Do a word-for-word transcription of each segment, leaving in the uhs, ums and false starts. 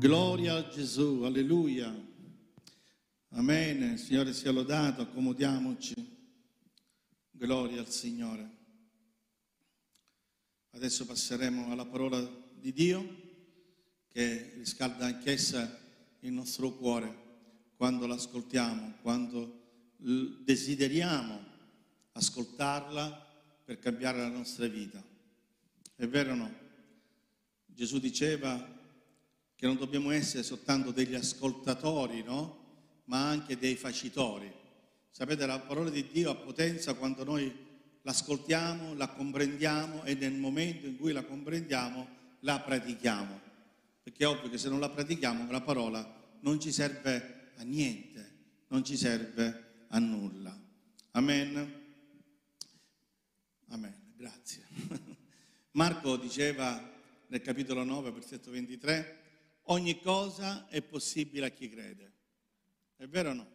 Gloria a Gesù, alleluia. Amen, Signore sia lodato, accomodiamoci. Gloria al Signore. Adesso passeremo alla parola di Dio che riscalda anch'essa il nostro cuore quando l'ascoltiamo, quando desideriamo ascoltarla per cambiare la nostra vita. È vero o no? Gesù diceva che non dobbiamo essere soltanto degli ascoltatori, no? Ma anche dei facitori. Sapete, la parola di Dio ha potenza quando noi l'ascoltiamo, la comprendiamo e nel momento in cui la comprendiamo la pratichiamo. Perché è ovvio che se non la pratichiamo la parola non ci serve a niente, non ci serve a nulla. Amen? Amen, grazie. Marco diceva nel capitolo nove, versetto ventitré, ogni cosa è possibile a chi crede. È vero o no?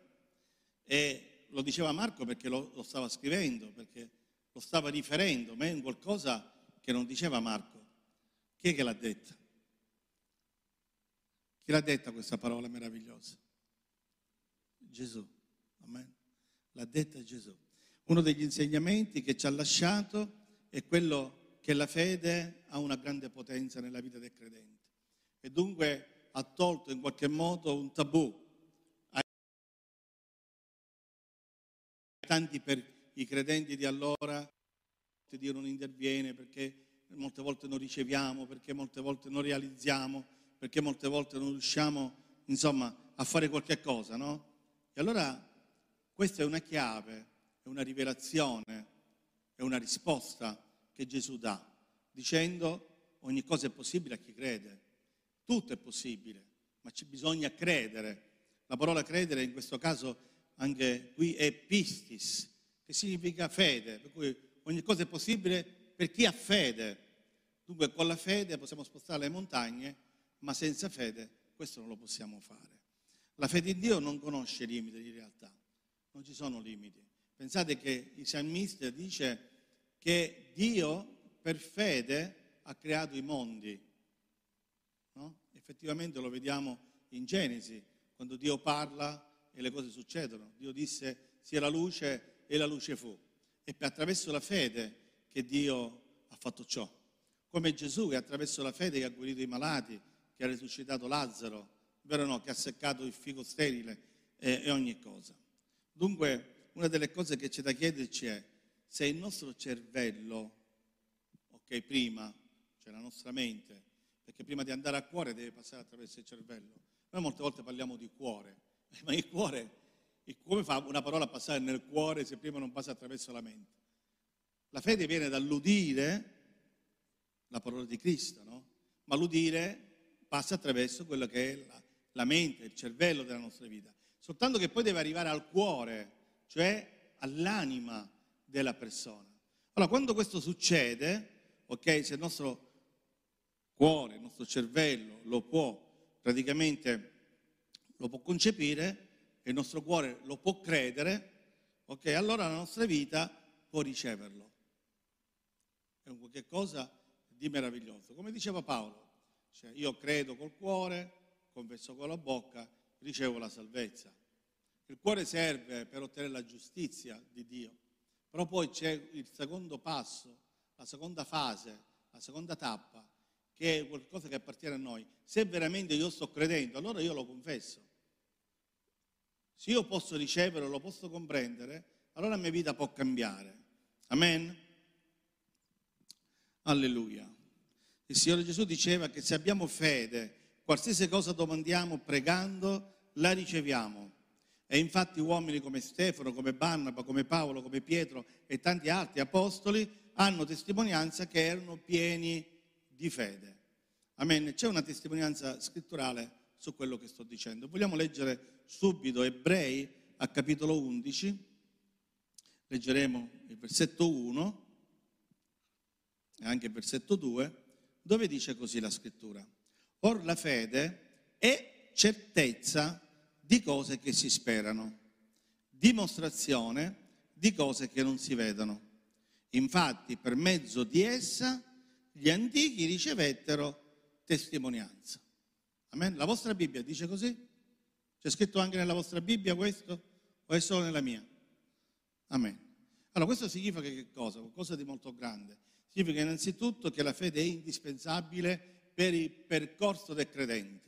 E lo diceva Marco perché lo, lo stava scrivendo, perché lo stava riferendo, ma è un qualcosa che non diceva Marco. Chi è che l'ha detta? Chi l'ha detta questa parola meravigliosa? Gesù. Amen. L'ha detta Gesù. Uno degli insegnamenti che ci ha lasciato è quello che la fede ha una grande potenza nella vita del credente. E dunque ha tolto in qualche modo un tabù ai tanti per i credenti di allora. Dio non interviene perché molte volte non riceviamo, perché molte volte non realizziamo, perché molte volte non riusciamo, insomma, a fare qualche cosa, no? E allora questa è una chiave, è una rivelazione, è una risposta che Gesù dà, dicendo ogni cosa è possibile a chi crede. Tutto è possibile, ma ci bisogna credere. La parola credere in questo caso anche qui è pistis, che significa fede, per cui ogni cosa è possibile per chi ha fede. Dunque con la fede possiamo spostare le montagne, ma senza fede questo non lo possiamo fare. La fede in Dio non conosce limiti in realtà, non ci sono limiti. Pensate che il salmista dice che Dio per fede ha creato i mondi. No? Effettivamente lo vediamo in Genesi, quando Dio parla e le cose succedono. Dio disse sia la luce e la luce fu. E attraverso la fede che Dio ha fatto ciò. Come Gesù, che attraverso la fede che ha guarito i malati, che ha risuscitato Lazzaro, vero no, che ha seccato il fico sterile eh, e ogni cosa. Dunque, una delle cose che c'è da chiederci è se il nostro cervello, ok, prima, cioè la nostra mente, perché prima di andare al cuore deve passare attraverso il cervello. Noi molte volte parliamo di cuore, ma il cuore, come fa una parola a passare nel cuore se prima non passa attraverso la mente? La fede viene dall'udire la parola di Cristo, no? Ma l'udire passa attraverso quello che è la, la mente, il cervello della nostra vita. Soltanto che poi deve arrivare al cuore, cioè all'anima della persona. Allora, quando questo succede, ok, se il nostro cuore, il nostro cervello lo può praticamente lo può concepire e il nostro cuore lo può credere, ok, allora la nostra vita può riceverlo. È un qualche cosa di meraviglioso. Come diceva Paolo, cioè io credo col cuore, confesso con la bocca, ricevo la salvezza. Il cuore serve per ottenere la giustizia di Dio, però poi c'è il secondo passo, la seconda fase, la seconda tappa, che è qualcosa che appartiene a noi. Se veramente io sto credendo, allora io lo confesso. Se io posso ricevere, lo posso comprendere, allora la mia vita può cambiare. Amen? Alleluia. Il Signore Gesù diceva che se abbiamo fede, qualsiasi cosa domandiamo pregando, la riceviamo. E infatti uomini come Stefano, come Barnaba, come Paolo, come Pietro e tanti altri apostoli hanno testimonianza che erano pieni di fede. Amen. C'è una testimonianza scritturale su quello che sto dicendo. Vogliamo leggere subito Ebrei al capitolo undici. Leggeremo il versetto uno e anche il versetto due, dove dice così la scrittura: or la fede è certezza di cose che si sperano, dimostrazione di cose che non si vedono. Infatti per mezzo di essa gli antichi ricevettero testimonianza. Amen? La vostra Bibbia dice così? C'è scritto anche nella vostra Bibbia questo? O è solo nella mia? Amen. Allora, questo significa che cosa? Qualcosa di molto grande. Significa innanzitutto che la fede è indispensabile per il percorso del credente,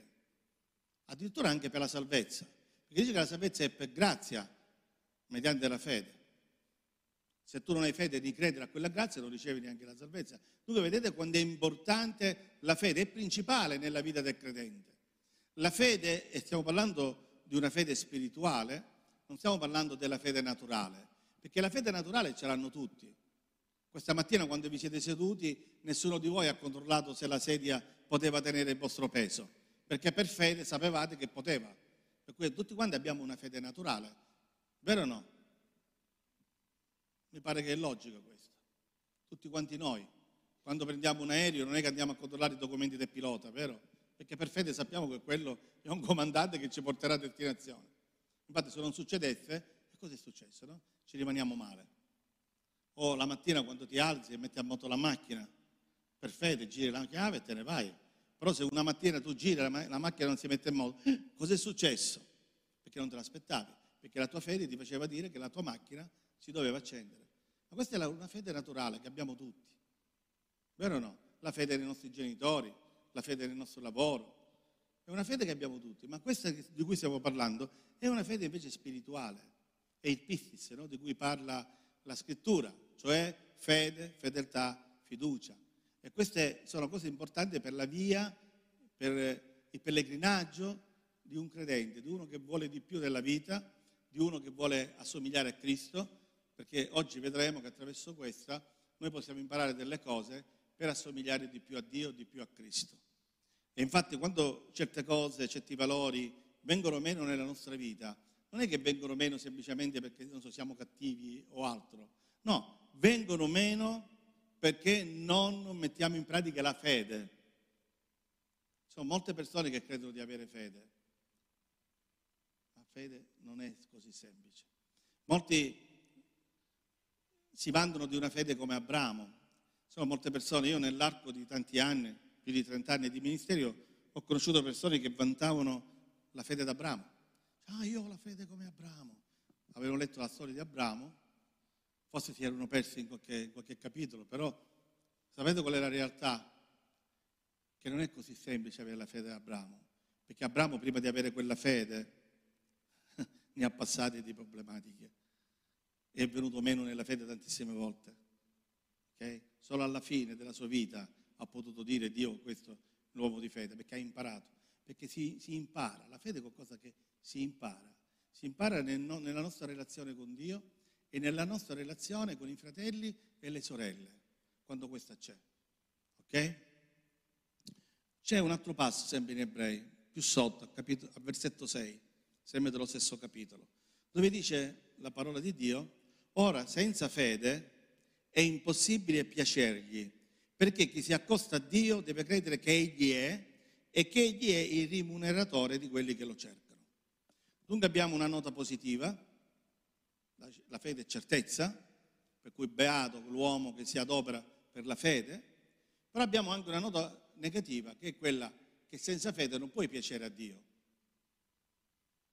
addirittura anche per la salvezza, perché dice che la salvezza è per grazia mediante la fede. Se tu non hai fede di credere a quella grazia, non ricevi neanche la salvezza. Dunque vedete quanto è importante la fede, è principale nella vita del credente. La fede, e stiamo parlando di una fede spirituale, non stiamo parlando della fede naturale, perché la fede naturale ce l'hanno tutti. Questa mattina quando vi siete seduti, nessuno di voi ha controllato se la sedia poteva tenere il vostro peso, perché per fede sapevate che poteva. Per cui tutti quanti abbiamo una fede naturale, vero o no? Mi pare che è logico questo. Tutti quanti noi, quando prendiamo un aereo, non è che andiamo a controllare i documenti del pilota, vero? Perché per fede sappiamo che quello è un comandante che ci porterà a destinazione. Infatti se non succedesse, cosa è successo, no? Ci rimaniamo male. O la mattina quando ti alzi e metti a moto la macchina, per fede giri la chiave e te ne vai. Però se una mattina tu giri la, ma- la macchina non si mette in moto, cos'è successo? Perché non te l'aspettavi, perché la tua fede ti faceva dire che la tua macchina si doveva accendere. Ma questa è la, una fede naturale che abbiamo tutti, vero o no? La fede dei nostri genitori, la fede del nostro lavoro, è una fede che abbiamo tutti, ma questa di cui stiamo parlando è una fede invece spirituale, è il pistis, no? Di cui parla la scrittura, cioè fede, fedeltà, fiducia. E queste sono cose importanti per la via, per il pellegrinaggio di un credente, di uno che vuole di più della vita, di uno che vuole assomigliare a Cristo, perché oggi vedremo che attraverso questa noi possiamo imparare delle cose per assomigliare di più a Dio, di più a Cristo. E infatti quando certe cose, certi valori vengono meno nella nostra vita, non è che vengono meno semplicemente perché non so, siamo cattivi o altro, no, vengono meno perché non mettiamo in pratica la fede. Ci sono molte persone che credono di avere fede, ma fede non è così semplice. Molti si vantano di una fede come Abramo. Sono molte persone, io nell'arco di tanti anni, più di trenta anni di ministero, ho conosciuto persone che vantavano la fede d'Abramo. Ah, io ho la fede come Abramo. Avevano letto la storia di Abramo, forse si erano persi in qualche, in qualche capitolo, però sapete qual è la realtà? Che non è così semplice avere la fede di Abramo, perché Abramo prima di avere quella fede ne ha passate di problematiche, è venuto meno nella fede tantissime volte, okay? Solo alla fine della sua vita ha potuto dire Dio questo è l'uomo di fede, perché ha imparato, perché si, si impara, la fede è qualcosa che si impara, si impara nel, nella nostra relazione con Dio e nella nostra relazione con i fratelli e le sorelle, quando questa c'è, ok? C'è un altro passo sempre in Ebrei, più sotto, a, capitolo, a versetto sei, sempre dello stesso capitolo, dove dice la parola di Dio: ora senza fede è impossibile piacergli, perché chi si accosta a Dio deve credere che Egli è e che Egli è il rimuneratore di quelli che lo cercano. Dunque abbiamo una nota positiva, la fede è certezza, per cui beato l'uomo che si adopera per la fede, però abbiamo anche una nota negativa, che è quella che senza fede non puoi piacere a Dio,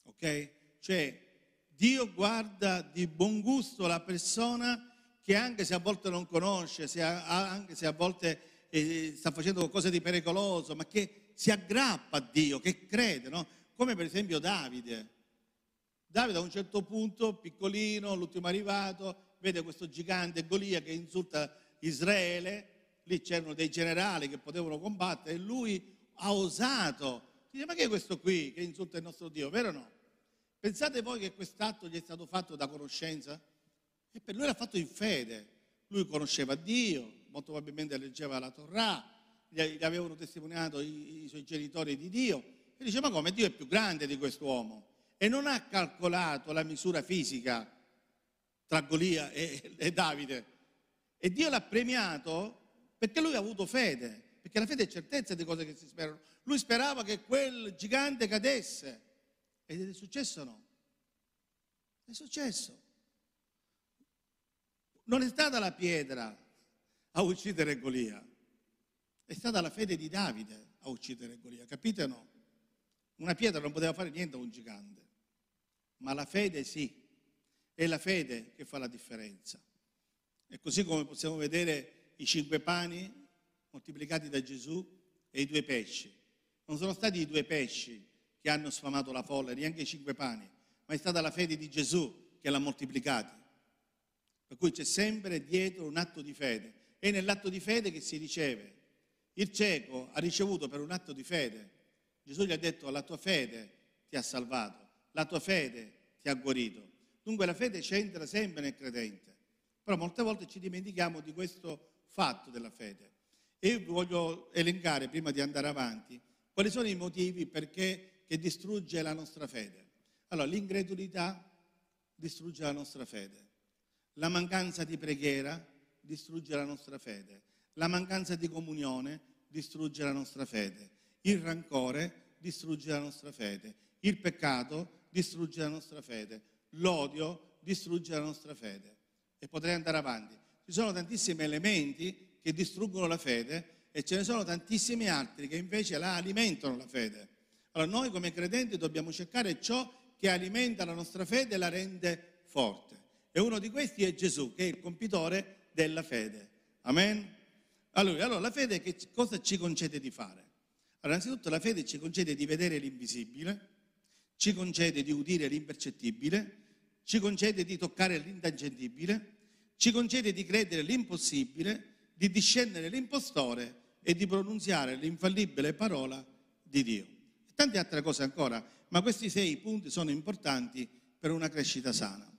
ok? Cioè Dio guarda di buon gusto la persona che, anche se a volte non conosce, se ha, anche se a volte eh, sta facendo qualcosa di pericoloso, ma che si aggrappa a Dio, che crede, no? Come per esempio Davide. Davide a un certo punto, piccolino, l'ultimo arrivato, vede questo gigante Golia che insulta Israele, lì c'erano dei generali che potevano combattere e lui ha osato. Dice: ma che è questo qui che insulta il nostro Dio, vero o no? Pensate voi che quest'atto gli è stato fatto da conoscenza? E per lui l'ha fatto in fede, lui conosceva Dio, molto probabilmente leggeva la Torah, gli avevano testimoniato i, i suoi genitori di Dio, e dice: ma come, Dio è più grande di quest'uomo? E non ha calcolato la misura fisica tra Golia e, e Davide. E Dio l'ha premiato perché lui ha avuto fede, perché la fede è certezza di cose che si sperano. Lui sperava che quel gigante cadesse. Ed è successo o no? È successo. Non è stata la pietra a uccidere Golia, è stata la fede di Davide a uccidere Golia, capite o no? Una pietra non poteva fare niente a un gigante, ma la fede sì. È la fede che fa la differenza. E così come possiamo vedere i cinque pani moltiplicati da Gesù e i due pesci. Non sono stati i due pesci che hanno sfamato la folla, neanche i cinque pani, ma è stata la fede di Gesù che l'ha moltiplicati. Per cui c'è sempre dietro un atto di fede. È nell'atto di fede che si riceve. Il cieco ha ricevuto per un atto di fede. Gesù gli ha detto: la tua fede ti ha salvato, la tua fede ti ha guarito. Dunque la fede c'entra sempre nel credente, però molte volte ci dimentichiamo di questo fatto della fede. E io voglio elencare, prima di andare avanti, quali sono i motivi perché che distrugge la nostra fede. Allora, l'incredulità distrugge la nostra fede, la mancanza di preghiera distrugge la nostra fede, la mancanza di comunione distrugge la nostra fede, il rancore distrugge la nostra fede, il peccato distrugge la nostra fede, l'odio distrugge la nostra fede. E potrei andare avanti. Ci sono tantissimi elementi che distruggono la fede e ce ne sono tantissimi altri che invece la alimentano la fede. Allora noi come credenti dobbiamo cercare ciò che alimenta la nostra fede e la rende forte. E uno di questi è Gesù, che è il compitore della fede. Amen? Allora, allora la fede che cosa ci concede di fare? Allora, innanzitutto la fede ci concede di vedere l'invisibile, ci concede di udire l'impercettibile, ci concede di toccare l'intangibile, ci concede di credere l'impossibile, di discernere l'impostore e di pronunziare l'infallibile parola di Dio. E tante altre cose ancora, ma questi sei punti sono importanti per una crescita sana.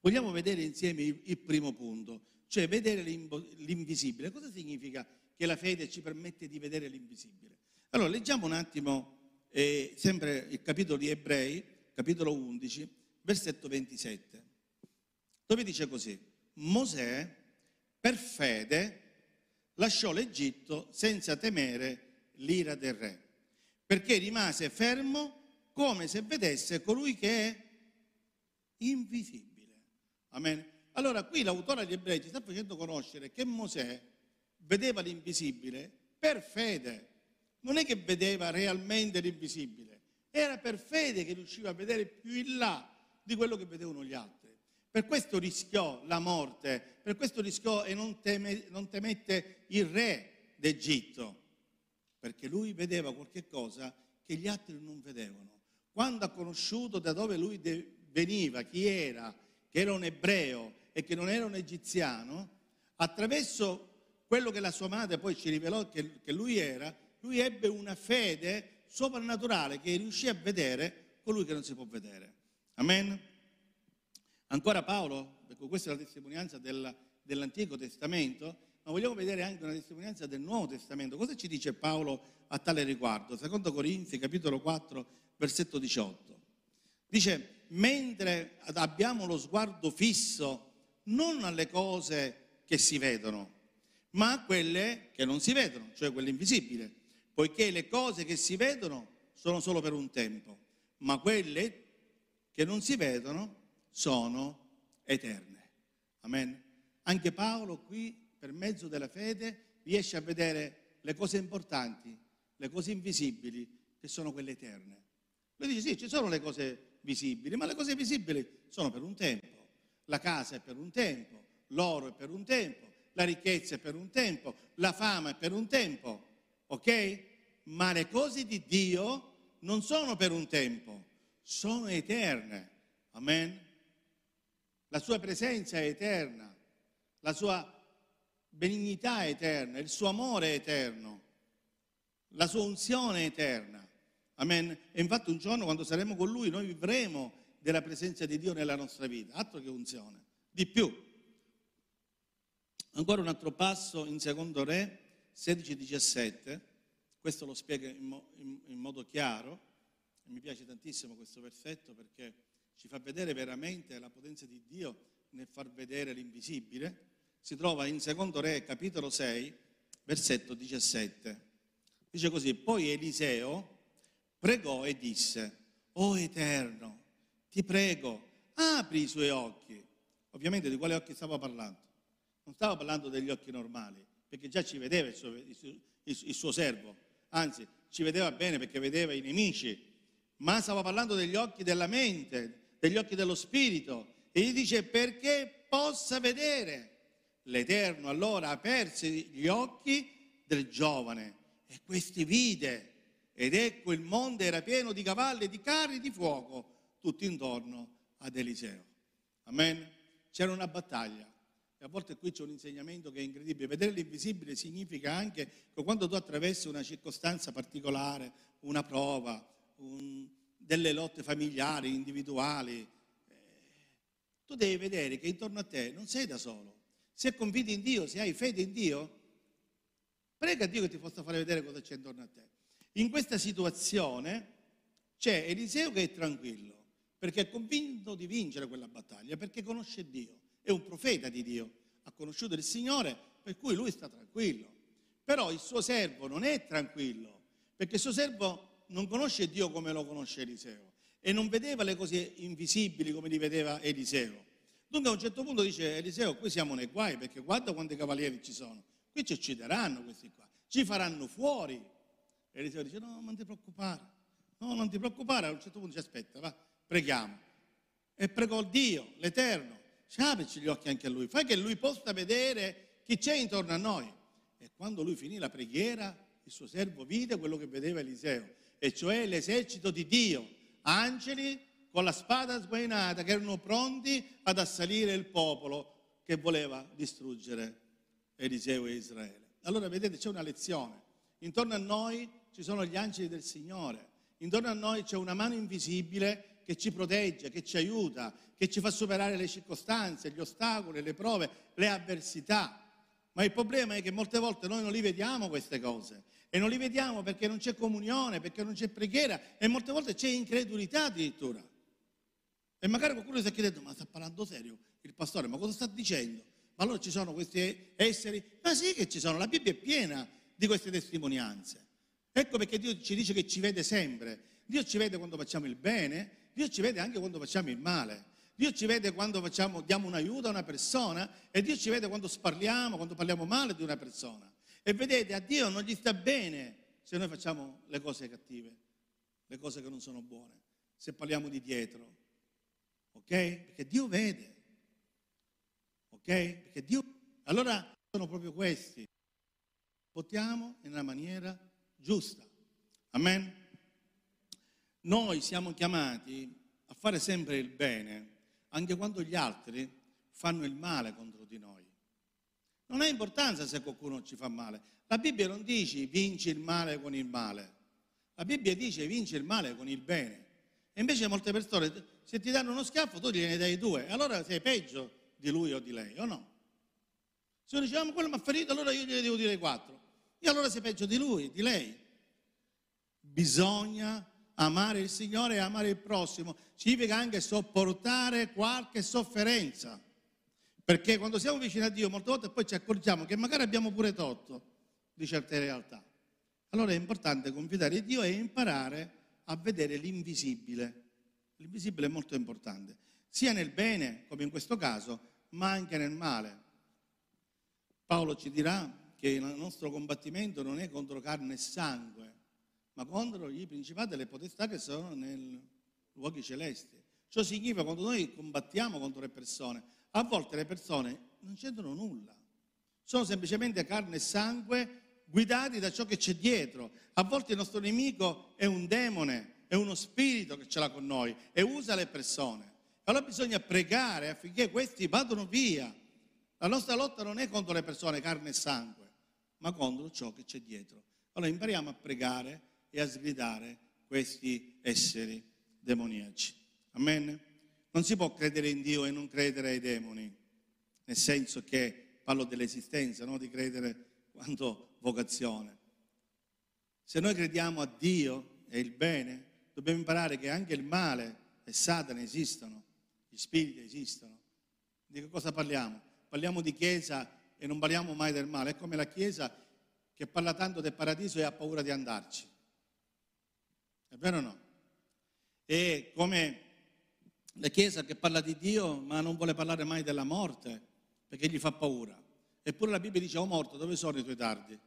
Vogliamo vedere insieme il primo punto, cioè vedere l'invisibile. Cosa significa che la fede ci permette di vedere l'invisibile? Allora, leggiamo un attimo e sempre il capitolo di Ebrei, capitolo undici, versetto ventisette, dove dice così: Mosè per fede lasciò l'Egitto senza temere l'ira del re, perché rimase fermo come se vedesse colui che è invisibile. Amen. Allora qui l'autore di Ebrei ci sta facendo conoscere che Mosè vedeva l'invisibile per fede. Non è che vedeva realmente l'invisibile, era per fede che riusciva a vedere più in là di quello che vedevano gli altri. Per questo rischiò la morte, per questo rischiò e non, teme, non temette il re d'Egitto, perché lui vedeva qualche cosa che gli altri non vedevano. Quando ha conosciuto da dove lui de- veniva, chi era, che era un ebreo e che non era un egiziano, attraverso quello che la sua madre poi ci rivelò che, che lui era, lui ebbe una fede soprannaturale che riuscì a vedere colui che non si può vedere. Amen? Ancora Paolo, ecco, questa è la testimonianza del, dell'Antico Testamento, ma vogliamo vedere anche una testimonianza del Nuovo Testamento. Cosa ci dice Paolo a tale riguardo? Secondo Corinzi, capitolo quattro, versetto diciotto. Dice: mentre abbiamo lo sguardo fisso non alle cose che si vedono, ma a quelle che non si vedono, cioè quelle invisibili, poiché le cose che si vedono sono solo per un tempo, ma quelle che non si vedono sono eterne. Amen. Anche Paolo qui, per mezzo della fede, riesce a vedere le cose importanti, le cose invisibili, che sono quelle eterne. Lui dice: sì, ci sono le cose visibili, ma le cose visibili sono per un tempo. La casa è per un tempo, l'oro è per un tempo, la ricchezza è per un tempo, la fama è per un tempo, ok? Ma le cose di Dio non sono per un tempo, sono eterne. Amen? La sua presenza è eterna, la sua benignità è eterna, il suo amore è eterno, la sua unzione è eterna. Amen? E infatti un giorno, quando saremo con Lui, noi vivremo della presenza di Dio nella nostra vita, altro che unzione, di più. Ancora un altro passo in secondo Re sedici diciassette, questo lo spiega in, mo, in, in modo chiaro, e mi piace tantissimo questo versetto perché ci fa vedere veramente la potenza di Dio nel far vedere l'invisibile. Si trova in secondo Re capitolo sei, versetto diciassette. Dice così: poi Eliseo pregò e disse: o Eterno, ti prego, apri i suoi occhi. Ovviamente di quale occhi stava parlando? Non stava parlando degli occhi normali, perché già ci vedeva il suo, il, suo, il suo servo, anzi ci vedeva bene perché vedeva i nemici, ma stava parlando degli occhi della mente, degli occhi dello spirito, e gli dice perché possa vedere. L'Eterno allora aperse gli occhi del giovane e questi vide, ed ecco il mondo era pieno di cavalli, di carri, di fuoco, tutto intorno ad Eliseo. Amen? C'era una battaglia. E a volte qui c'è un insegnamento che è incredibile. Vedere l'invisibile significa anche che quando tu attraversi una circostanza particolare, una prova, un, delle lotte familiari, individuali, eh, tu devi vedere che intorno a te non sei da solo. Se confidi in Dio, se hai fede in Dio, prega a Dio che ti possa fare vedere cosa c'è intorno a te. In questa situazione c'è Eliseo che è tranquillo, perché è convinto di vincere quella battaglia, perché conosce Dio. È un profeta di Dio, ha conosciuto il Signore, per cui lui sta tranquillo. Però il suo servo non è tranquillo, perché il suo servo non conosce Dio come lo conosce Eliseo e non vedeva le cose invisibili come li vedeva Eliseo. Dunque a un certo punto dice Eliseo, qui siamo nei guai, perché guarda quanti cavalieri ci sono, qui ci uccideranno questi qua, ci faranno fuori. Eliseo dice no, non ti preoccupare, no, non ti preoccupare. A un certo punto ci aspetta, va, preghiamo. E pregò Dio, l'Eterno, aprici gli occhi anche a lui, fai che lui possa vedere chi c'è intorno a noi. E quando lui finì la preghiera, il suo servo vide quello che vedeva Eliseo, e cioè l'esercito di Dio, angeli con la spada sguainata che erano pronti ad assalire il popolo che voleva distruggere Eliseo e Israele. Allora vedete, c'è una lezione. Intorno a noi ci sono gli angeli del Signore, intorno a noi c'è una mano invisibile che ci protegge, che ci aiuta, che ci fa superare le circostanze, gli ostacoli, le prove, le avversità. Ma il problema è che molte volte noi non li vediamo queste cose, e non li vediamo perché non c'è comunione, perché non c'è preghiera, e molte volte c'è incredulità addirittura. E magari qualcuno si è chiedendo, ma sta parlando serio il pastore, ma cosa sta dicendo? Ma allora ci sono questi esseri? Ma sì che ci sono, la Bibbia è piena di queste testimonianze. Ecco perché Dio ci dice che ci vede sempre. Dio ci vede quando facciamo il bene, Dio ci vede anche quando facciamo il male, Dio ci vede quando facciamo, diamo un aiuto a una persona, e Dio ci vede quando sparliamo, quando parliamo male di una persona. E vedete, a Dio non gli sta bene se noi facciamo le cose cattive, le cose che non sono buone, se parliamo di dietro, ok? Perché Dio vede, ok? Perché Dio... Allora sono proprio questi, votiamo nella maniera giusta, amen? Noi siamo chiamati a fare sempre il bene, anche quando gli altri fanno il male contro di noi. Non ha importanza se qualcuno ci fa male. La Bibbia non dice vinci il male con il male. La Bibbia dice vinci il male con il bene. E invece molte persone, se ti danno uno schiaffo, tu gliene dai due. E allora sei peggio di lui o di lei, o no? Se noi diciamo quello mi ha ferito, allora io gliene devo dire quattro. E allora sei peggio di lui, di lei. Bisogna amare il Signore e amare il prossimo significa anche sopportare qualche sofferenza, perché quando siamo vicini a Dio molte volte poi ci accorgiamo che magari abbiamo pure torto di certe realtà. Allora è importante confidare in Dio e imparare a vedere l'invisibile. L'invisibile è molto importante, sia nel bene, come in questo caso, ma anche nel male. Paolo ci dirà che il nostro combattimento non è contro carne e sangue, ma contro gli principati e le potestà che sono nei luoghi celesti. Ciò significa quando noi combattiamo contro le persone, a volte le persone non c'entrano nulla, sono semplicemente carne e sangue guidati da ciò che c'è dietro. A volte il nostro nemico è un demone, è uno spirito che ce l'ha con noi e usa le persone. Allora bisogna pregare affinché questi vadano via. La nostra lotta non è contro le persone carne e sangue, ma contro ciò che c'è dietro. Allora impariamo a pregare e a sgridare questi esseri demoniaci. Amen? Non si può credere in Dio e non credere ai demoni, nel senso che parlo dell'esistenza, no? Di credere quanto vocazione. Se noi crediamo a Dio e il bene, dobbiamo imparare che anche il male e Satana esistono, gli spiriti esistono. Di che cosa parliamo? Parliamo di Chiesa e non parliamo mai del male. È come la Chiesa che parla tanto del paradiso e ha paura di andarci. È vero o no? E come la Chiesa che parla di Dio ma non vuole parlare mai della morte perché gli fa paura. Eppure la Bibbia dice, oh morto, dove sono i tuoi tardi?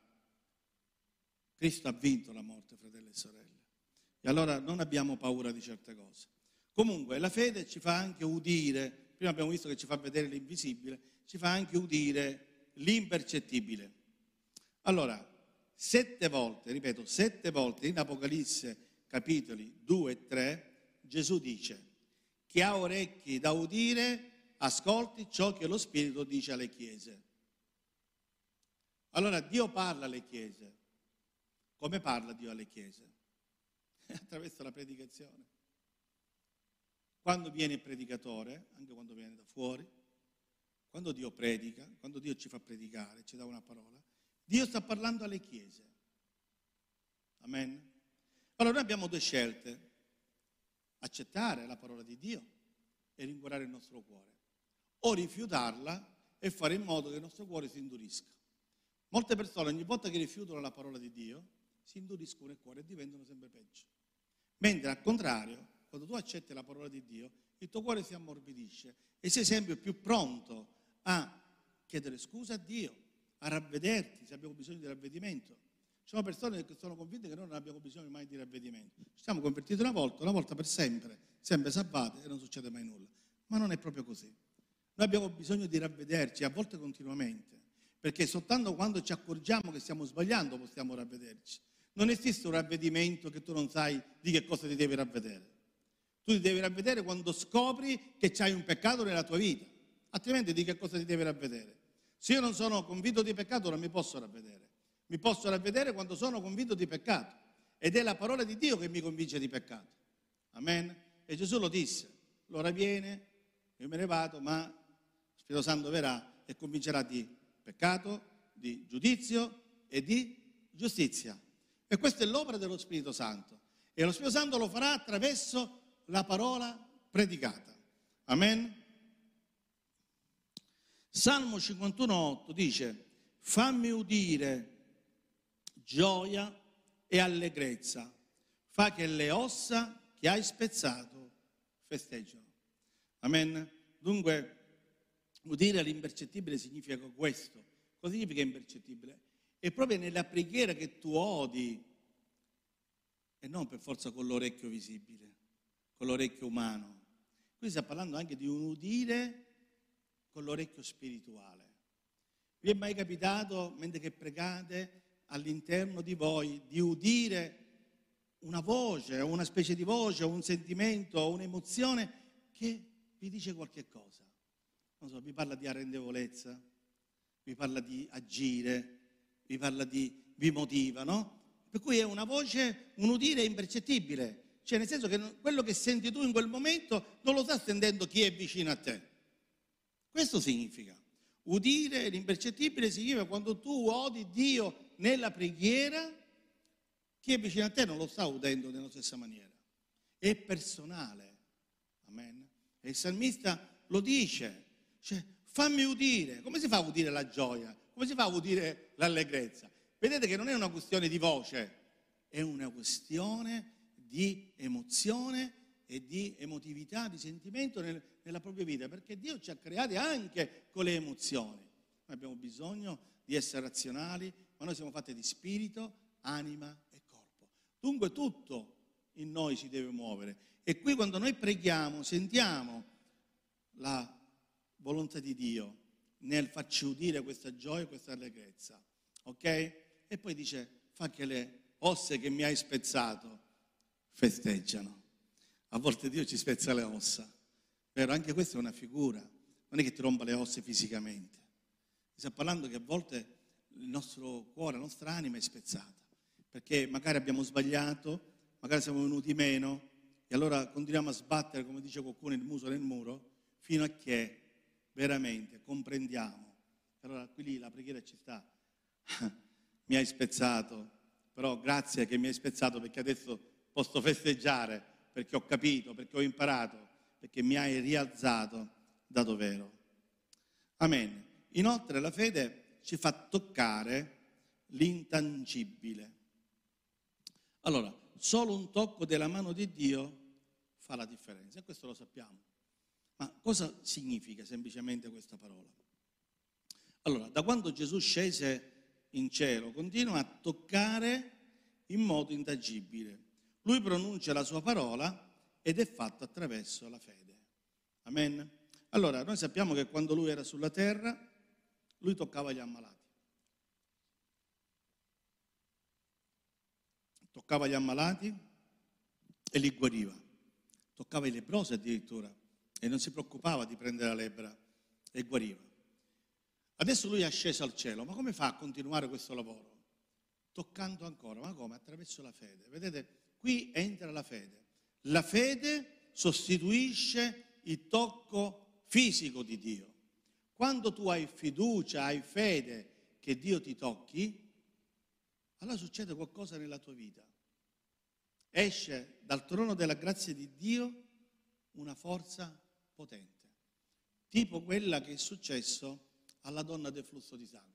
Cristo ha vinto la morte, fratelli e sorelle. E allora non abbiamo paura di certe cose. Comunque la fede ci fa anche udire, prima abbiamo visto che ci fa vedere l'invisibile, ci fa anche udire l'impercettibile. Allora, sette volte, ripeto, sette volte in Apocalisse capitoli due e tre, Gesù dice: chi ha orecchi da udire, ascolti ciò che lo Spirito dice alle chiese. Allora Dio parla alle chiese. Come parla Dio alle chiese? Attraverso la predicazione. Quando viene il predicatore, anche quando viene da fuori, quando Dio predica, quando Dio ci fa predicare, ci dà una parola, Dio sta parlando alle chiese. Amen? Allora noi abbiamo due scelte: accettare la parola di Dio e rincuorare il nostro cuore, o rifiutarla e fare in modo che il nostro cuore si indurisca. Molte persone ogni volta che rifiutano la parola di Dio si induriscono nel cuore e diventano sempre peggio. Mentre al contrario, quando tu accetti la parola di Dio, il tuo cuore si ammorbidisce e sei sempre più pronto a chiedere scusa a Dio, a ravvederti se abbiamo bisogno di ravvedimento. Ci sono persone che sono convinte che noi non abbiamo bisogno mai di ravvedimento. Ci siamo convertiti una volta, una volta per sempre, sempre salvate e non succede mai nulla. Ma non è proprio così. Noi abbiamo bisogno di ravvederci, a volte continuamente, perché soltanto quando ci accorgiamo che stiamo sbagliando possiamo ravvederci. Non esiste un ravvedimento che tu non sai di che cosa ti devi ravvedere. Tu ti devi ravvedere quando scopri che c'hai un peccato nella tua vita, altrimenti di che cosa ti devi ravvedere? Se io non sono convinto di peccato non mi posso ravvedere. Mi posso ravvedere quando sono convinto di peccato, ed è la parola di Dio che mi convince di peccato. Amen? E Gesù lo disse: l'ora viene, io me ne vado, ma lo Spirito Santo verrà e convincerà di peccato, di giudizio e di giustizia. E questa è l'opera dello Spirito Santo, e lo Spirito Santo lo farà attraverso la parola predicata. Amen? Salmo cinquantuno otto dice: fammi udire gioia e allegrezza, fa che le ossa che hai spezzato festeggino. Amen? Dunque, udire l'impercettibile significa questo. Cosa significa impercettibile? È proprio nella preghiera che tu odi, e non per forza con l'orecchio visibile, con l'orecchio umano. Qui sta parlando anche di un udire con l'orecchio spirituale. Vi è mai capitato, mentre che pregate, all'interno di voi di udire una voce, una specie di voce, un sentimento, un'emozione che vi dice qualche cosa? Non so, vi parla di arrendevolezza, vi parla di agire, vi parla di, vi motiva, no? Per cui è una voce, un udire impercettibile. Cioè, nel senso che quello che senti tu in quel momento non lo sta sentendo chi è vicino a te. Questo significa. Udire l'impercettibile significa quando tu odi Dio nella preghiera, chi è vicino a te non lo sta udendo nella stessa maniera. È personale. Amen. E il salmista lo dice. Cioè, fammi udire. Come si fa a udire la gioia? Come si fa a udire l'allegrezza? Vedete che non è una questione di voce, è una questione di emozione e di emotività, di sentimento nel, nella propria vita, perché Dio ci ha creati anche con le emozioni. Noi abbiamo bisogno di essere razionali, ma noi siamo fatti di spirito, anima e corpo. Dunque tutto in noi si deve muovere. E qui quando noi preghiamo, sentiamo la volontà di Dio nel farci udire questa gioia, questa allegrezza. Ok? E poi dice: fa che le ossa che mi hai spezzato festeggiano. A volte Dio ci spezza le ossa, vero? Anche questa è una figura, non è che ti rompa le ossa fisicamente. Sta parlando che a volte il nostro cuore, la nostra anima è spezzata, perché magari abbiamo sbagliato, magari siamo venuti meno, e allora continuiamo a sbattere, come dice qualcuno, il muso nel muro, fino a che veramente comprendiamo. Allora qui lì la preghiera ci sta. Mi hai spezzato, però grazie che mi hai spezzato, perché adesso posso festeggiare, perché ho capito, perché ho imparato, perché mi hai rialzato da dovero. Amen. Inoltre la fede ci fa toccare l'intangibile. Allora, solo un tocco della mano di Dio fa la differenza, e questo lo sappiamo. Ma cosa significa semplicemente questa parola? Allora, da quando Gesù scese in cielo, continua a toccare in modo intangibile. Lui pronuncia la sua parola ed è fatto attraverso la fede. Amen. Allora, noi sappiamo che quando lui era sulla terra, lui toccava gli ammalati. Toccava gli ammalati e li guariva. Toccava i leprosi addirittura e non si preoccupava di prendere la lebbra e guariva. Adesso lui è asceso al cielo, ma come fa a continuare questo lavoro? Toccando ancora, ma come? Attraverso la fede. Vedete, qui entra la fede. La fede sostituisce il tocco fisico di Dio. Quando tu hai fiducia, hai fede che Dio ti tocchi, allora succede qualcosa nella tua vita. Esce dal trono della grazia di Dio una forza potente, tipo quella che è successo alla donna del flusso di sangue.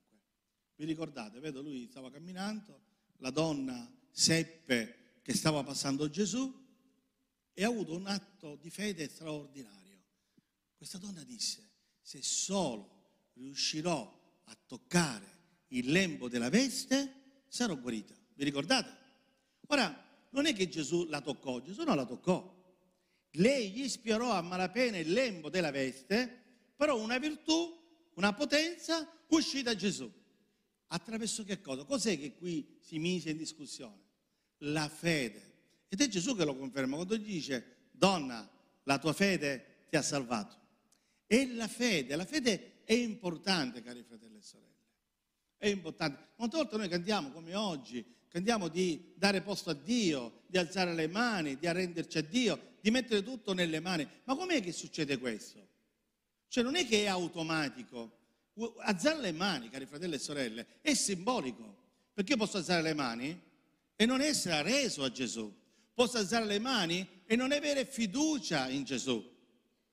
Vi ricordate? Vedo, lui stava camminando, la donna seppe che stava passando Gesù e ha avuto un atto di fede straordinario. Questa donna disse: se solo riuscirò a toccare il lembo della veste, sarò guarita. Vi ricordate? Ora, non è che Gesù la toccò, Gesù non la toccò. Lei gli spiorò a malapena il lembo della veste, però una virtù, una potenza uscì da Gesù. Attraverso che cosa? Cos'è che qui si mise in discussione? La fede. Ed è Gesù che lo conferma quando gli dice: donna, la tua fede ti ha salvato. E la fede, la fede è importante, cari fratelli e sorelle. È importante. Molte volte noi cantiamo, come oggi, cantiamo di dare posto a Dio, di alzare le mani, di arrenderci a Dio, di mettere tutto nelle mani. Ma com'è che succede questo? Cioè non è che è automatico. Alzare le mani, cari fratelli e sorelle, è simbolico, perché io posso alzare le mani e non essere arreso a Gesù, posso alzare le mani e non avere fiducia in Gesù,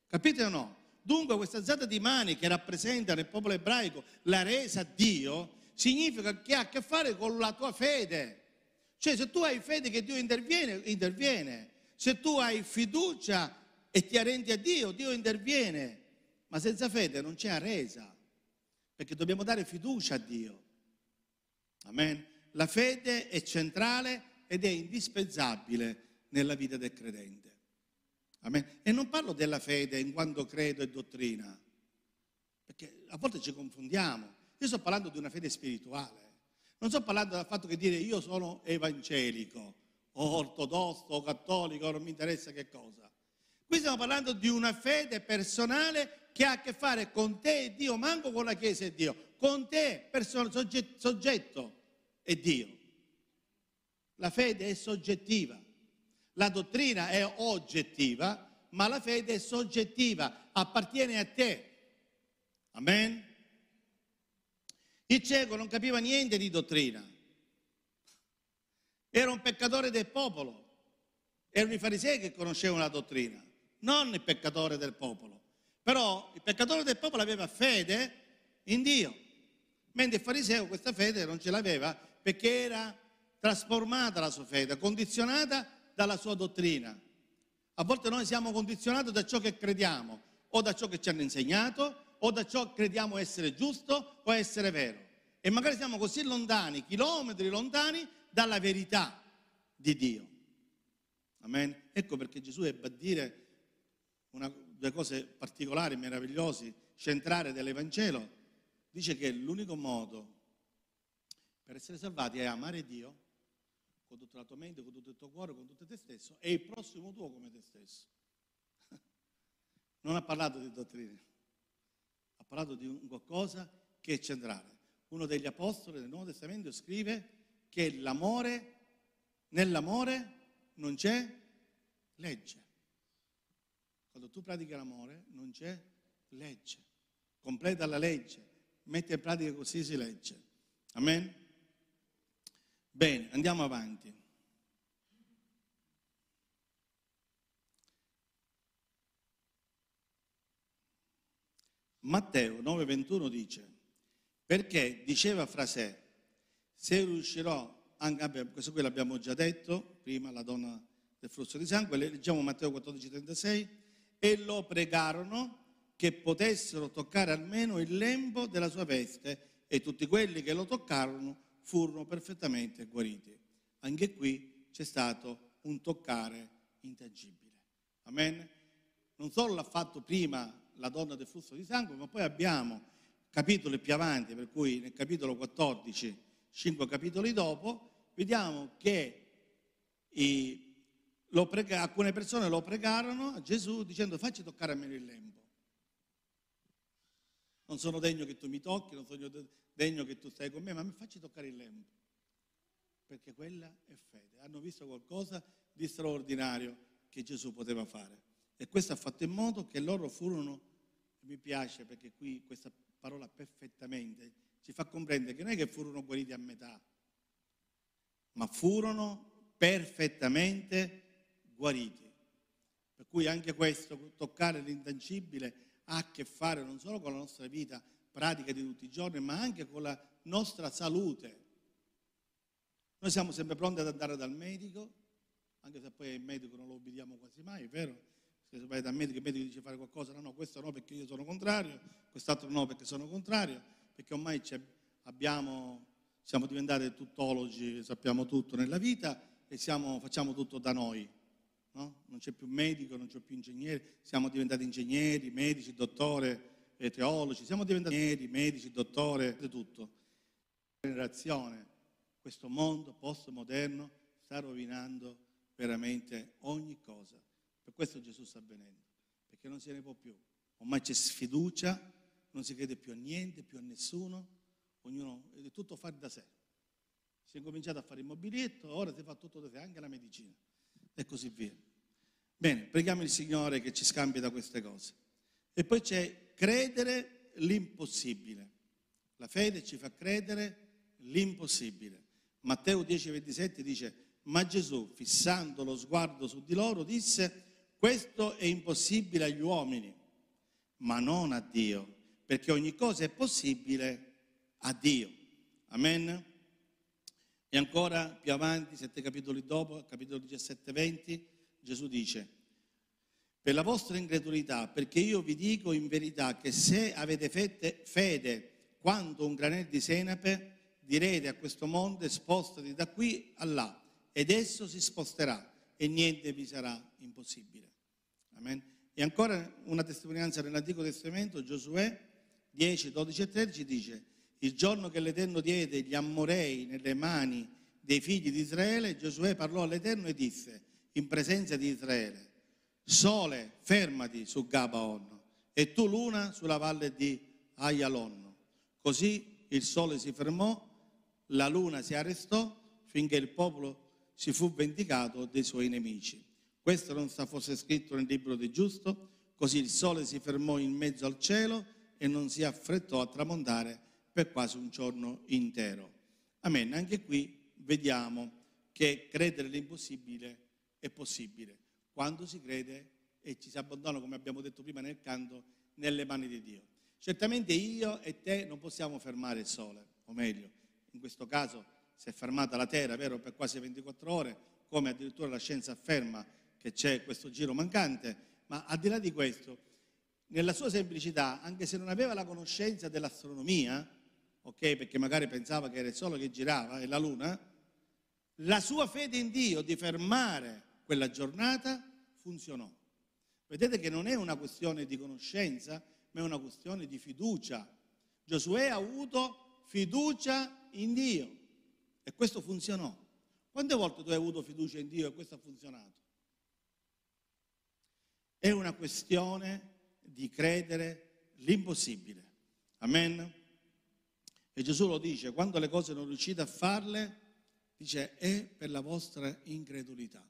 capite o no? Dunque questa alzata di mani che rappresenta nel popolo ebraico la resa a Dio significa che ha a che fare con la tua fede. Cioè se tu hai fede che Dio interviene, interviene. Se tu hai fiducia e ti arrendi a Dio, Dio interviene. Ma senza fede non c'è resa, perché dobbiamo dare fiducia a Dio. Amen. La fede è centrale ed è indispensabile nella vita del credente. Amen. E non parlo della fede in quanto credo e dottrina, perché a volte ci confondiamo. Io sto parlando di una fede spirituale. Non sto parlando del fatto che dire io sono evangelico o ortodosso o cattolico, non mi interessa che cosa. Qui stiamo parlando di una fede personale che ha a che fare con te e Dio, manco con la Chiesa e Dio, con te, persona, soggetto, soggetto e Dio. La fede è soggettiva, la dottrina è oggettiva, ma la fede è soggettiva, appartiene a te. Amen? Il cieco non capiva niente di dottrina, era un peccatore del popolo. Erano i farisei che conoscevano la dottrina, non il peccatore del popolo. Però il peccatore del popolo aveva fede in Dio, mentre il fariseo questa fede non ce l'aveva, perché era trasformata la sua fede, condizionata dalla sua dottrina. A volte noi siamo condizionati da ciò che crediamo, o da ciò che ci hanno insegnato, o da ciò che crediamo essere giusto o essere vero. E magari siamo così lontani, chilometri lontani, dalla verità di Dio. Amen. Ecco perché Gesù ebbe a dire una, due cose particolari, meravigliose, centrali dell'Evangelo. Dice che l'unico modo per essere salvati è amare Dio con tutta la tua mente, con tutto il tuo cuore, con tutto te stesso, e il prossimo tuo come te stesso. Non ha parlato di dottrine, ha parlato di un qualcosa che è centrale. Uno degli apostoli del Nuovo Testamento scrive che l'amore, nell'amore non c'è legge. Quando tu pratichi l'amore non c'è legge. Completa la legge, metti in pratica qualsiasi legge. Amen? Bene, andiamo avanti. Matteo nove ventuno dice: perché diceva fra sé, se riuscirò. Anche, questo qui l'abbiamo già detto prima, la donna del flusso di sangue. Leggiamo Matteo quattordici trentasei: e lo pregarono che potessero toccare almeno il lembo della sua veste, e tutti quelli che lo toccarono furono perfettamente guariti. anche qui c'è stato un toccare intangibile. Amen? Non solo l'ha fatto prima la donna del flusso di sangue, ma poi abbiamo capitoli più avanti, per cui nel capitolo quattordici, cinque capitoli dopo, vediamo che i, lo prega, alcune persone lo pregarono a Gesù dicendo: facci toccare a me il lembo. Non sono degno che tu mi tocchi, non sono degno che tu stai con me, ma facci toccare il lembo. Perché quella è fede. Hanno visto qualcosa di straordinario che Gesù poteva fare. E questo ha fatto in modo che loro furono, mi piace perché qui questa parola perfettamente ci fa comprendere che non è che furono guariti a metà, ma furono perfettamente guariti. Per cui anche questo, toccare l'intangibile, ha a che fare non solo con la nostra vita pratica di tutti i giorni, ma anche con la nostra salute. Noi siamo sempre pronti ad andare dal medico, anche se poi il medico non lo obbediamo quasi mai, è vero? Se si va dal medico, il medico dice fare qualcosa, no, no, questo no perché io sono contrario, quest'altro no perché sono contrario, perché ormai abbiamo, siamo diventati tuttologi, sappiamo tutto nella vita e siamo, facciamo tutto da noi, no? Non c'è più medico, non c'è più ingegnere, siamo diventati ingegneri, medici, dottore, teologi, siamo diventati ingegneri, medici, dottore, tutto. La generazione, questo mondo postmoderno sta rovinando veramente ogni cosa. Per questo Gesù sta avvenendo, perché non se ne può più. Ormai c'è sfiducia, non si crede più a niente, più a nessuno, ognuno è tutto fare da sé. Si è cominciato a fare il mobilietto, ora si fa tutto da sé, anche la medicina, e così via. Bene, preghiamo il Signore che ci scambi da queste cose. E poi c'è credere l'impossibile. La fede ci fa credere l'impossibile. Matteo dieci, ventisette dice: ma Gesù, fissando lo sguardo su di loro, disse: questo è impossibile agli uomini, ma non a Dio, perché ogni cosa è possibile a Dio. Amen? E ancora più avanti, sette capitoli dopo, capitolo diciassette, venti, Gesù dice: per la vostra incredulità, perché io vi dico in verità che se avete fede, fede quanto un granel di senape, direte a questo monte: spostati da qui a là, ed esso si sposterà e niente vi sarà impossibile. Amen. E ancora una testimonianza nell'Antico Testamento, Giosuè dieci, dodici e tredici dice: il giorno che l'Eterno diede gli Amorei nelle mani dei figli di Israele, Giosuè parlò all'Eterno e disse, in presenza di Israele: sole, fermati su Gabaon, e tu luna sulla valle di Ayalon. Così il sole si fermò, la luna si arrestò, finché il popolo si fu vendicato dei suoi nemici. Questo non fosse scritto nel libro del giusto? Così il sole si fermò in mezzo al cielo e non si affrettò a tramontare per quasi un giorno intero. Amen. Anche qui vediamo che credere l'impossibile è possibile quando si crede e ci si abbandona, come abbiamo detto prima nel canto, nelle mani di Dio. Certamente io e te non possiamo fermare il sole, o meglio, in questo caso si è fermata la terra, vero, per quasi ventiquattro ore, come addirittura la scienza afferma che c'è questo giro mancante. Ma al di là di questo, nella sua semplicità, anche se non aveva la conoscenza dell'astronomia, ok, perché magari pensava che era il Sole che girava e la Luna, la sua fede in Dio di fermare quella giornata funzionò. Vedete che non è una questione di conoscenza, ma è una questione di fiducia. Giosuè ha avuto fiducia in Dio. E questo funzionò. Quante volte tu hai avuto fiducia in Dio e questo ha funzionato? È una questione di credere l'impossibile. Amen? E Gesù lo dice, quando le cose non riuscite a farle, dice, è per la vostra incredulità.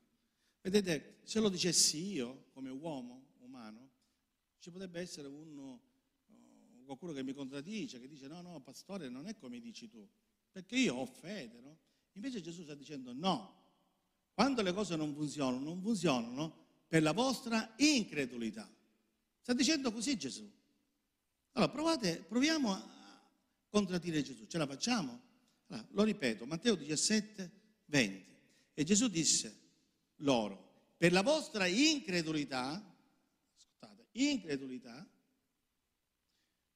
Vedete, se lo dicessi io, come uomo, umano, ci potrebbe essere uno, qualcuno che mi contraddice, che dice, no, no, pastore, non è come dici tu. Perché io ho fede, no? Invece Gesù sta dicendo no. Quando le cose non funzionano, non funzionano per la vostra incredulità. Sta dicendo così Gesù. Allora provate, proviamo a contraddire Gesù. Ce la facciamo? Allora, lo ripeto, Matteo diciassette, venti. E Gesù disse loro, per la vostra incredulità, ascoltate, incredulità,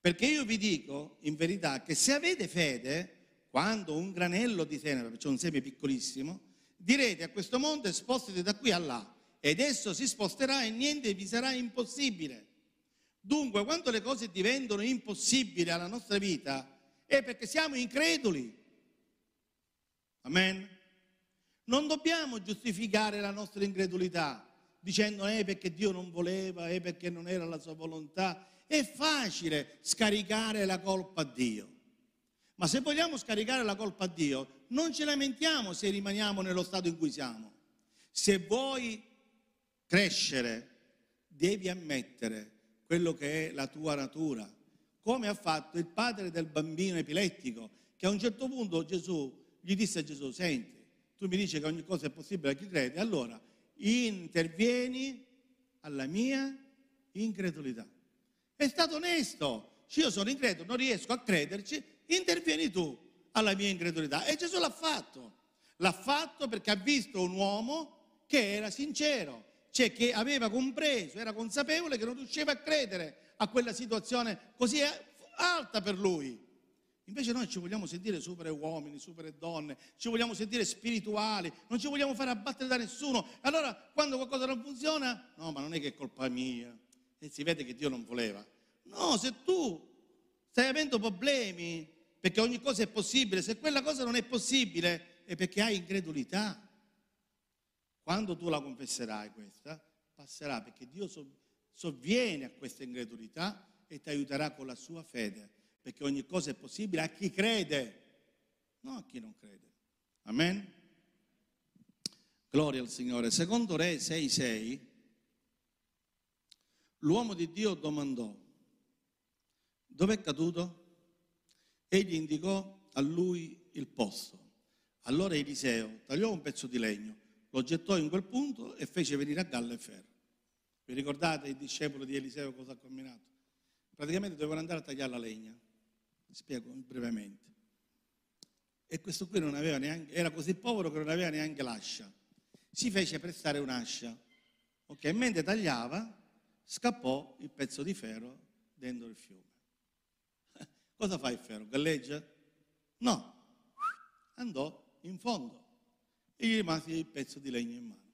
perché io vi dico in verità che se avete fede, quando un granello di senape, cioè un seme piccolissimo, Direte a questo monte: spostati da qui a là, ed esso si sposterà e niente vi sarà impossibile. Dunque, quando le cose diventano impossibili alla nostra vita, è perché siamo increduli. Amen. Non dobbiamo giustificare la nostra incredulità dicendo eh, perché Dio non voleva, eh, perché non era la sua volontà. È facile scaricare la colpa a Dio. Ma se vogliamo scaricare la colpa a Dio, non ci lamentiamo se rimaniamo nello stato in cui siamo. Se vuoi crescere, devi ammettere quello che è la tua natura, come ha fatto il padre del bambino epilettico, che a un certo punto Gesù gli disse a Gesù: senti, tu mi dici che ogni cosa è possibile a chi crede, allora intervieni alla mia incredulità. È stato onesto: io sono incredulo, non riesco a crederci, intervieni tu alla mia incredulità. E Gesù l'ha fatto, l'ha fatto perché ha visto un uomo che era sincero, cioè che aveva compreso, era consapevole che non riusciva a credere a quella situazione così alta per lui. Invece noi ci vogliamo sentire super uomini, super donne, ci vogliamo sentire spirituali, non ci vogliamo fare abbattere da nessuno. Allora, quando qualcosa non funziona, no, ma non è che è colpa mia, e si vede che Dio non voleva. No, se tu stai avendo problemi, perché ogni cosa è possibile, se quella cosa non è possibile, è perché hai incredulità. Quando tu la confesserai questa, passerà, perché Dio sovviene a questa incredulità e ti aiuterà con la sua fede. Perché ogni cosa è possibile a chi crede, non a chi non crede. Amen? Gloria al Signore. Secondo Re sei sei, l'uomo di Dio domandò: dov'è caduto? Egli indicò a lui il posto. Allora Eliseo tagliò un pezzo di legno, lo gettò in quel punto e fece venire a galla il ferro. Vi ricordate il discepolo di Eliseo cosa ha combinato? Praticamente dovevano andare a tagliare la legna. Spiego brevemente. E questo qui non aveva neanche, era così povero che non aveva neanche l'ascia. Si fece prestare un'ascia. Ok, mentre tagliava, scappò il pezzo di ferro dentro il fiume. Cosa fa il ferro? Galleggia? No, andò in fondo e gli rimase il pezzo di legno in mano.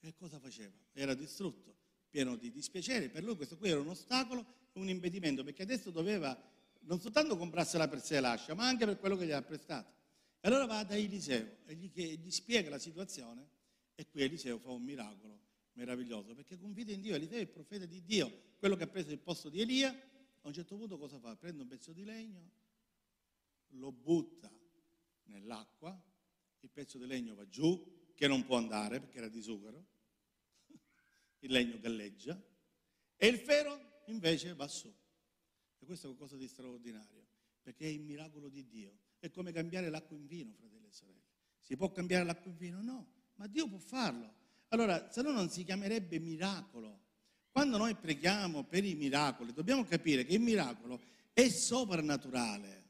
E cosa faceva? Era distrutto, pieno di dispiacere. Per lui questo qui era un ostacolo, un impedimento, perché adesso doveva non soltanto comprarsela per sé l'ascia, ma anche per quello che gli ha prestato. E allora va da Eliseo e gli, chiede, gli spiega la situazione, e qui Eliseo fa un miracolo meraviglioso, perché confida in Dio. Eliseo è il profeta di Dio, quello che ha preso il posto di Elia. A un certo punto cosa fa? Prende un pezzo di legno, lo butta nell'acqua, il pezzo di legno va giù, che non può andare perché era di sughero, il legno galleggia, e il ferro invece va su. E questo è qualcosa di straordinario, perché è il miracolo di Dio. È come cambiare l'acqua in vino, fratelli e sorelle. Si può cambiare l'acqua in vino? No, ma Dio può farlo. Allora, se no non si chiamerebbe miracolo. Quando noi preghiamo per i miracoli, dobbiamo capire che il miracolo è soprannaturale.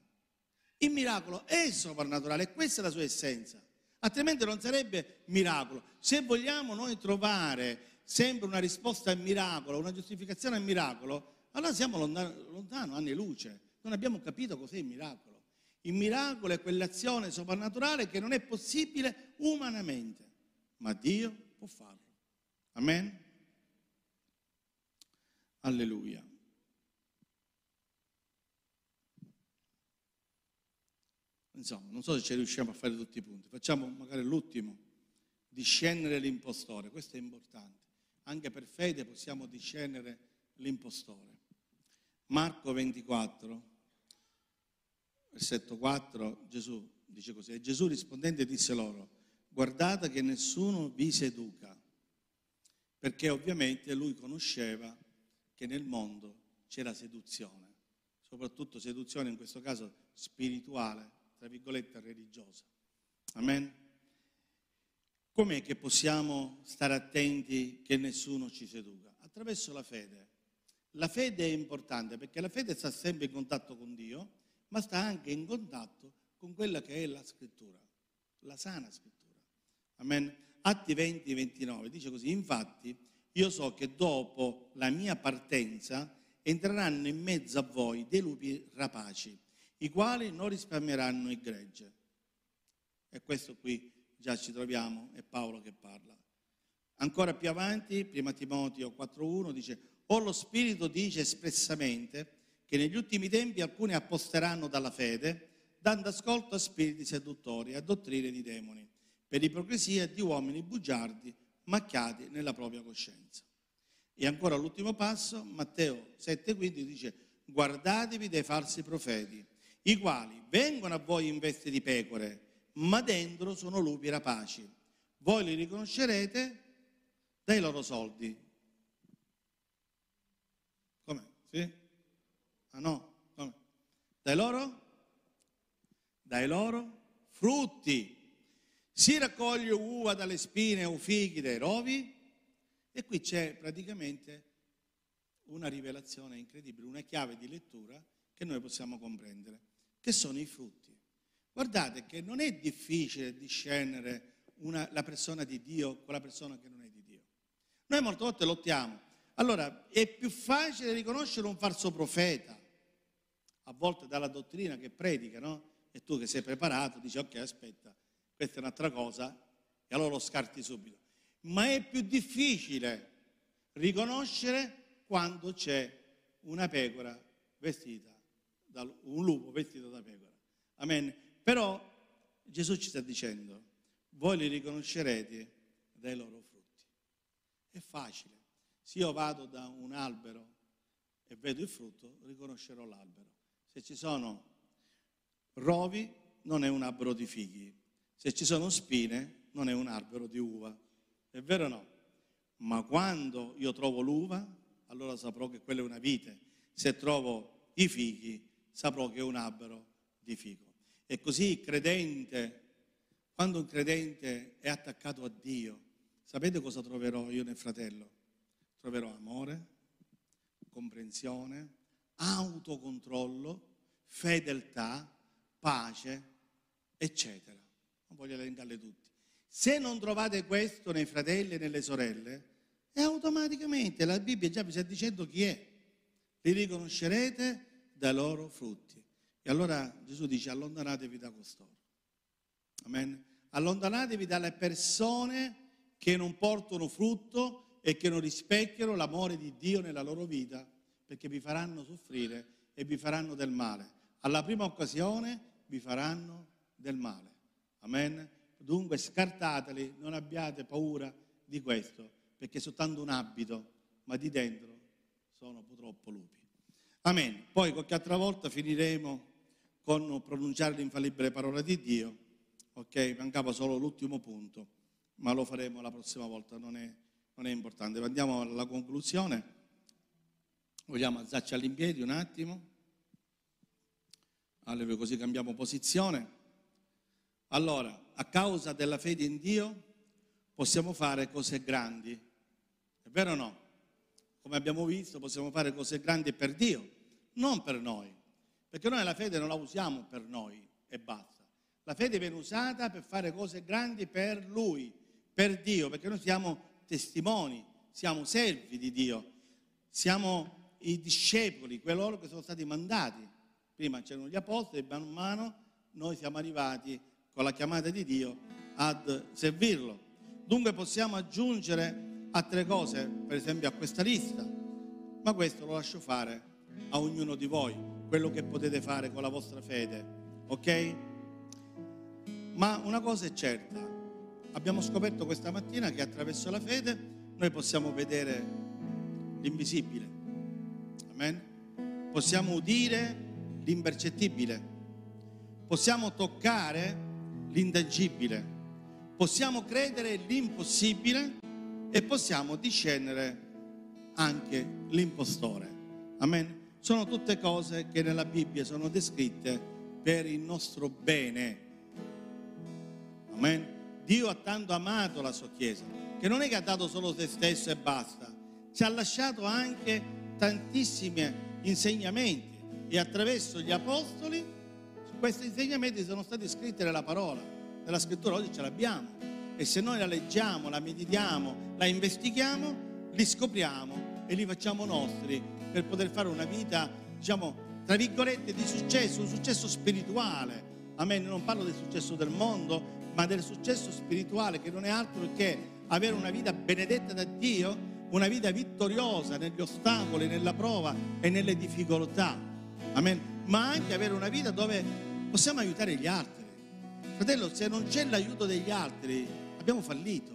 Il miracolo è soprannaturale, e questa è la sua essenza. Altrimenti non sarebbe miracolo. Se vogliamo noi trovare sempre una risposta al miracolo, una giustificazione al miracolo, allora siamo lontano, lontano anni luce. Non abbiamo capito cos'è il miracolo. Il miracolo è quell'azione soprannaturale che non è possibile umanamente, ma Dio può farlo. Amen? Alleluia. Insomma, non so se ci riusciamo a fare tutti i punti. Facciamo magari l'ultimo: discernere l'impostore. Questo è importante. Anche per fede possiamo discernere l'impostore. Marco ventiquattro, versetto quattro, Gesù dice così: e Gesù rispondente disse loro: guardate che nessuno vi seduca, perché ovviamente lui conosceva che nel mondo c'era seduzione, soprattutto seduzione in questo caso spirituale, tra virgolette religiosa. Amen? Com'è che possiamo stare attenti che nessuno ci seduca? Attraverso la fede. La fede è importante, perché la fede sta sempre in contatto con Dio, ma sta anche in contatto con quella che è la scrittura, la sana scrittura. Amen. Atti venti ventinove dice così: infatti io so che dopo la mia partenza entreranno in mezzo a voi dei lupi rapaci, i quali non risparmieranno il gregge. E questo qui già ci troviamo, è Paolo che parla. Ancora più avanti, prima Timoteo quattro uno dice: o lo Spirito dice espressamente che negli ultimi tempi alcuni aposteranno dalla fede, dando ascolto a spiriti seduttori, a dottrine di demoni, per ipocrisia di uomini bugiardi, macchiati nella propria coscienza. E ancora l'ultimo passo, Matteo sette quindici dice: guardatevi dai falsi profeti, i quali vengono a voi in veste di pecore, ma dentro sono lupi rapaci. Voi li riconoscerete dai loro soldi. Com'è? Sì? Ah no? Com'è? Dai loro? Dai loro frutti. Si raccoglie uva dalle spine o fighi dai rovi. E qui c'è praticamente una rivelazione incredibile, una chiave di lettura che noi possiamo comprendere, che sono i frutti. Guardate che non è difficile discernere una, la persona di Dio con la persona che non è di Dio. Noi molte volte lottiamo. Allora è più facile riconoscere un falso profeta, a volte dalla dottrina che predica, no? E tu che sei preparato dici: ok, aspetta, questa è un'altra cosa, e allora lo scarti subito. Ma è più difficile riconoscere quando c'è una pecora vestita, da, un lupo vestito da pecora. Amen. Però Gesù ci sta dicendo: voi li riconoscerete dai loro frutti. È facile. Se io vado da un albero e vedo il frutto, riconoscerò l'albero. Se ci sono rovi, non è un albero di fighi. Se ci sono spine, non è un albero di uva. È vero o no? Ma quando io trovo l'uva, allora saprò che quella è una vite. Se trovo i fighi, saprò che è un albero di figo. E così il credente, quando un credente è attaccato a Dio, sapete cosa troverò io nel fratello? Troverò amore, comprensione, autocontrollo, fedeltà, pace, eccetera. Non voglio elencarle tutti. Se non trovate questo nei fratelli e nelle sorelle, è automaticamente, la Bibbia già vi sta dicendo chi è. Li riconoscerete dai loro frutti. E allora Gesù dice: allontanatevi da costoro. Amen. Allontanatevi dalle persone che non portano frutto e che non rispecchiano l'amore di Dio nella loro vita, perché vi faranno soffrire e vi faranno del male. Alla prima occasione vi faranno del male. Amen. Dunque scartateli, non abbiate paura di questo, perché è soltanto un abito, ma di dentro sono purtroppo lupi. Amen. Poi qualche altra volta finiremo con pronunciare l'infallibile parola di Dio. Ok, mancava solo l'ultimo punto, ma lo faremo la prossima volta, non è, non è importante. Andiamo alla conclusione. Vogliamo alzarci all'impiedi un attimo. Allora, così cambiamo posizione. Allora, a causa della fede in Dio possiamo fare cose grandi, è vero o no? Come abbiamo visto, possiamo fare cose grandi per Dio, non per noi, perché noi la fede non la usiamo per noi e basta. La fede viene usata per fare cose grandi per Lui, per Dio, perché noi siamo testimoni, siamo servi di Dio, siamo i discepoli, coloro che sono stati mandati. Prima c'erano gli apostoli e man mano noi siamo arrivati con la chiamata di Dio ad servirlo. Dunque possiamo aggiungere altre cose, per esempio a questa lista, ma questo lo lascio fare a ognuno di voi, quello che potete fare con la vostra fede, ok? Ma una cosa è certa, abbiamo scoperto questa mattina che attraverso la fede noi possiamo vedere l'invisibile, amen? Possiamo udire l'impercettibile, possiamo toccare l'intangibile, possiamo credere l'impossibile e possiamo discernere anche l'impostore. Amen. Sono tutte cose che nella Bibbia sono descritte per il nostro bene. Amen. Dio ha tanto amato la sua Chiesa, che non è che ha dato solo se stesso e basta, ci ha lasciato anche tantissimi insegnamenti, e attraverso gli apostoli questi insegnamenti sono stati scritti nella parola, nella scrittura oggi ce l'abbiamo, e se noi la leggiamo, la meditiamo, la investighiamo, li scopriamo e li facciamo nostri per poter fare una vita, diciamo, tra virgolette di successo, un successo spirituale. Amen. Non parlo del successo del mondo, ma del successo spirituale, che non è altro che avere una vita benedetta da Dio, una vita vittoriosa negli ostacoli, nella prova e nelle difficoltà. Amen. Ma anche avere una vita dove possiamo aiutare gli altri. Fratello, se non c'è l'aiuto degli altri, abbiamo fallito.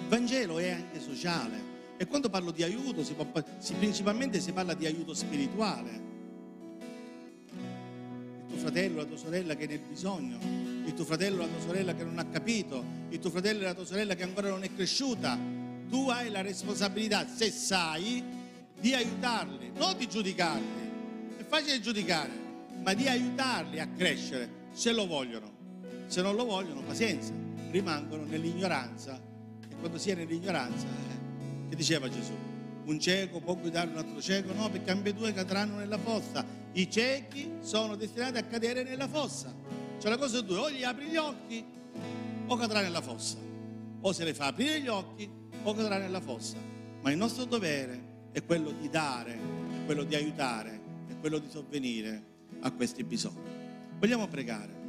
Il Vangelo è anche sociale. E quando parlo di aiuto, si può, si, principalmente si parla di aiuto spirituale. Il tuo fratello, la tua sorella che è nel bisogno, il tuo fratello, la tua sorella che non ha capito, il tuo fratello e la tua sorella che ancora non è cresciuta. Tu hai la responsabilità, se sai, di aiutarli, non di giudicarli. È facile giudicare, ma di aiutarli a crescere, se lo vogliono. Se non lo vogliono, pazienza, rimangono nell'ignoranza. E quando si è nell'ignoranza... Che diceva Gesù? Un cieco può guidare un altro cieco? No, perché ambedue cadranno nella fossa. I ciechi sono destinati a cadere nella fossa. Cioè la cosa è due, o gli apri gli occhi o cadrà nella fossa. O se le fa aprire gli occhi o cadrà nella fossa. Ma il nostro dovere è quello di dare, è quello di aiutare, è quello di sovvenire a questi bisogni. Vogliamo pregare.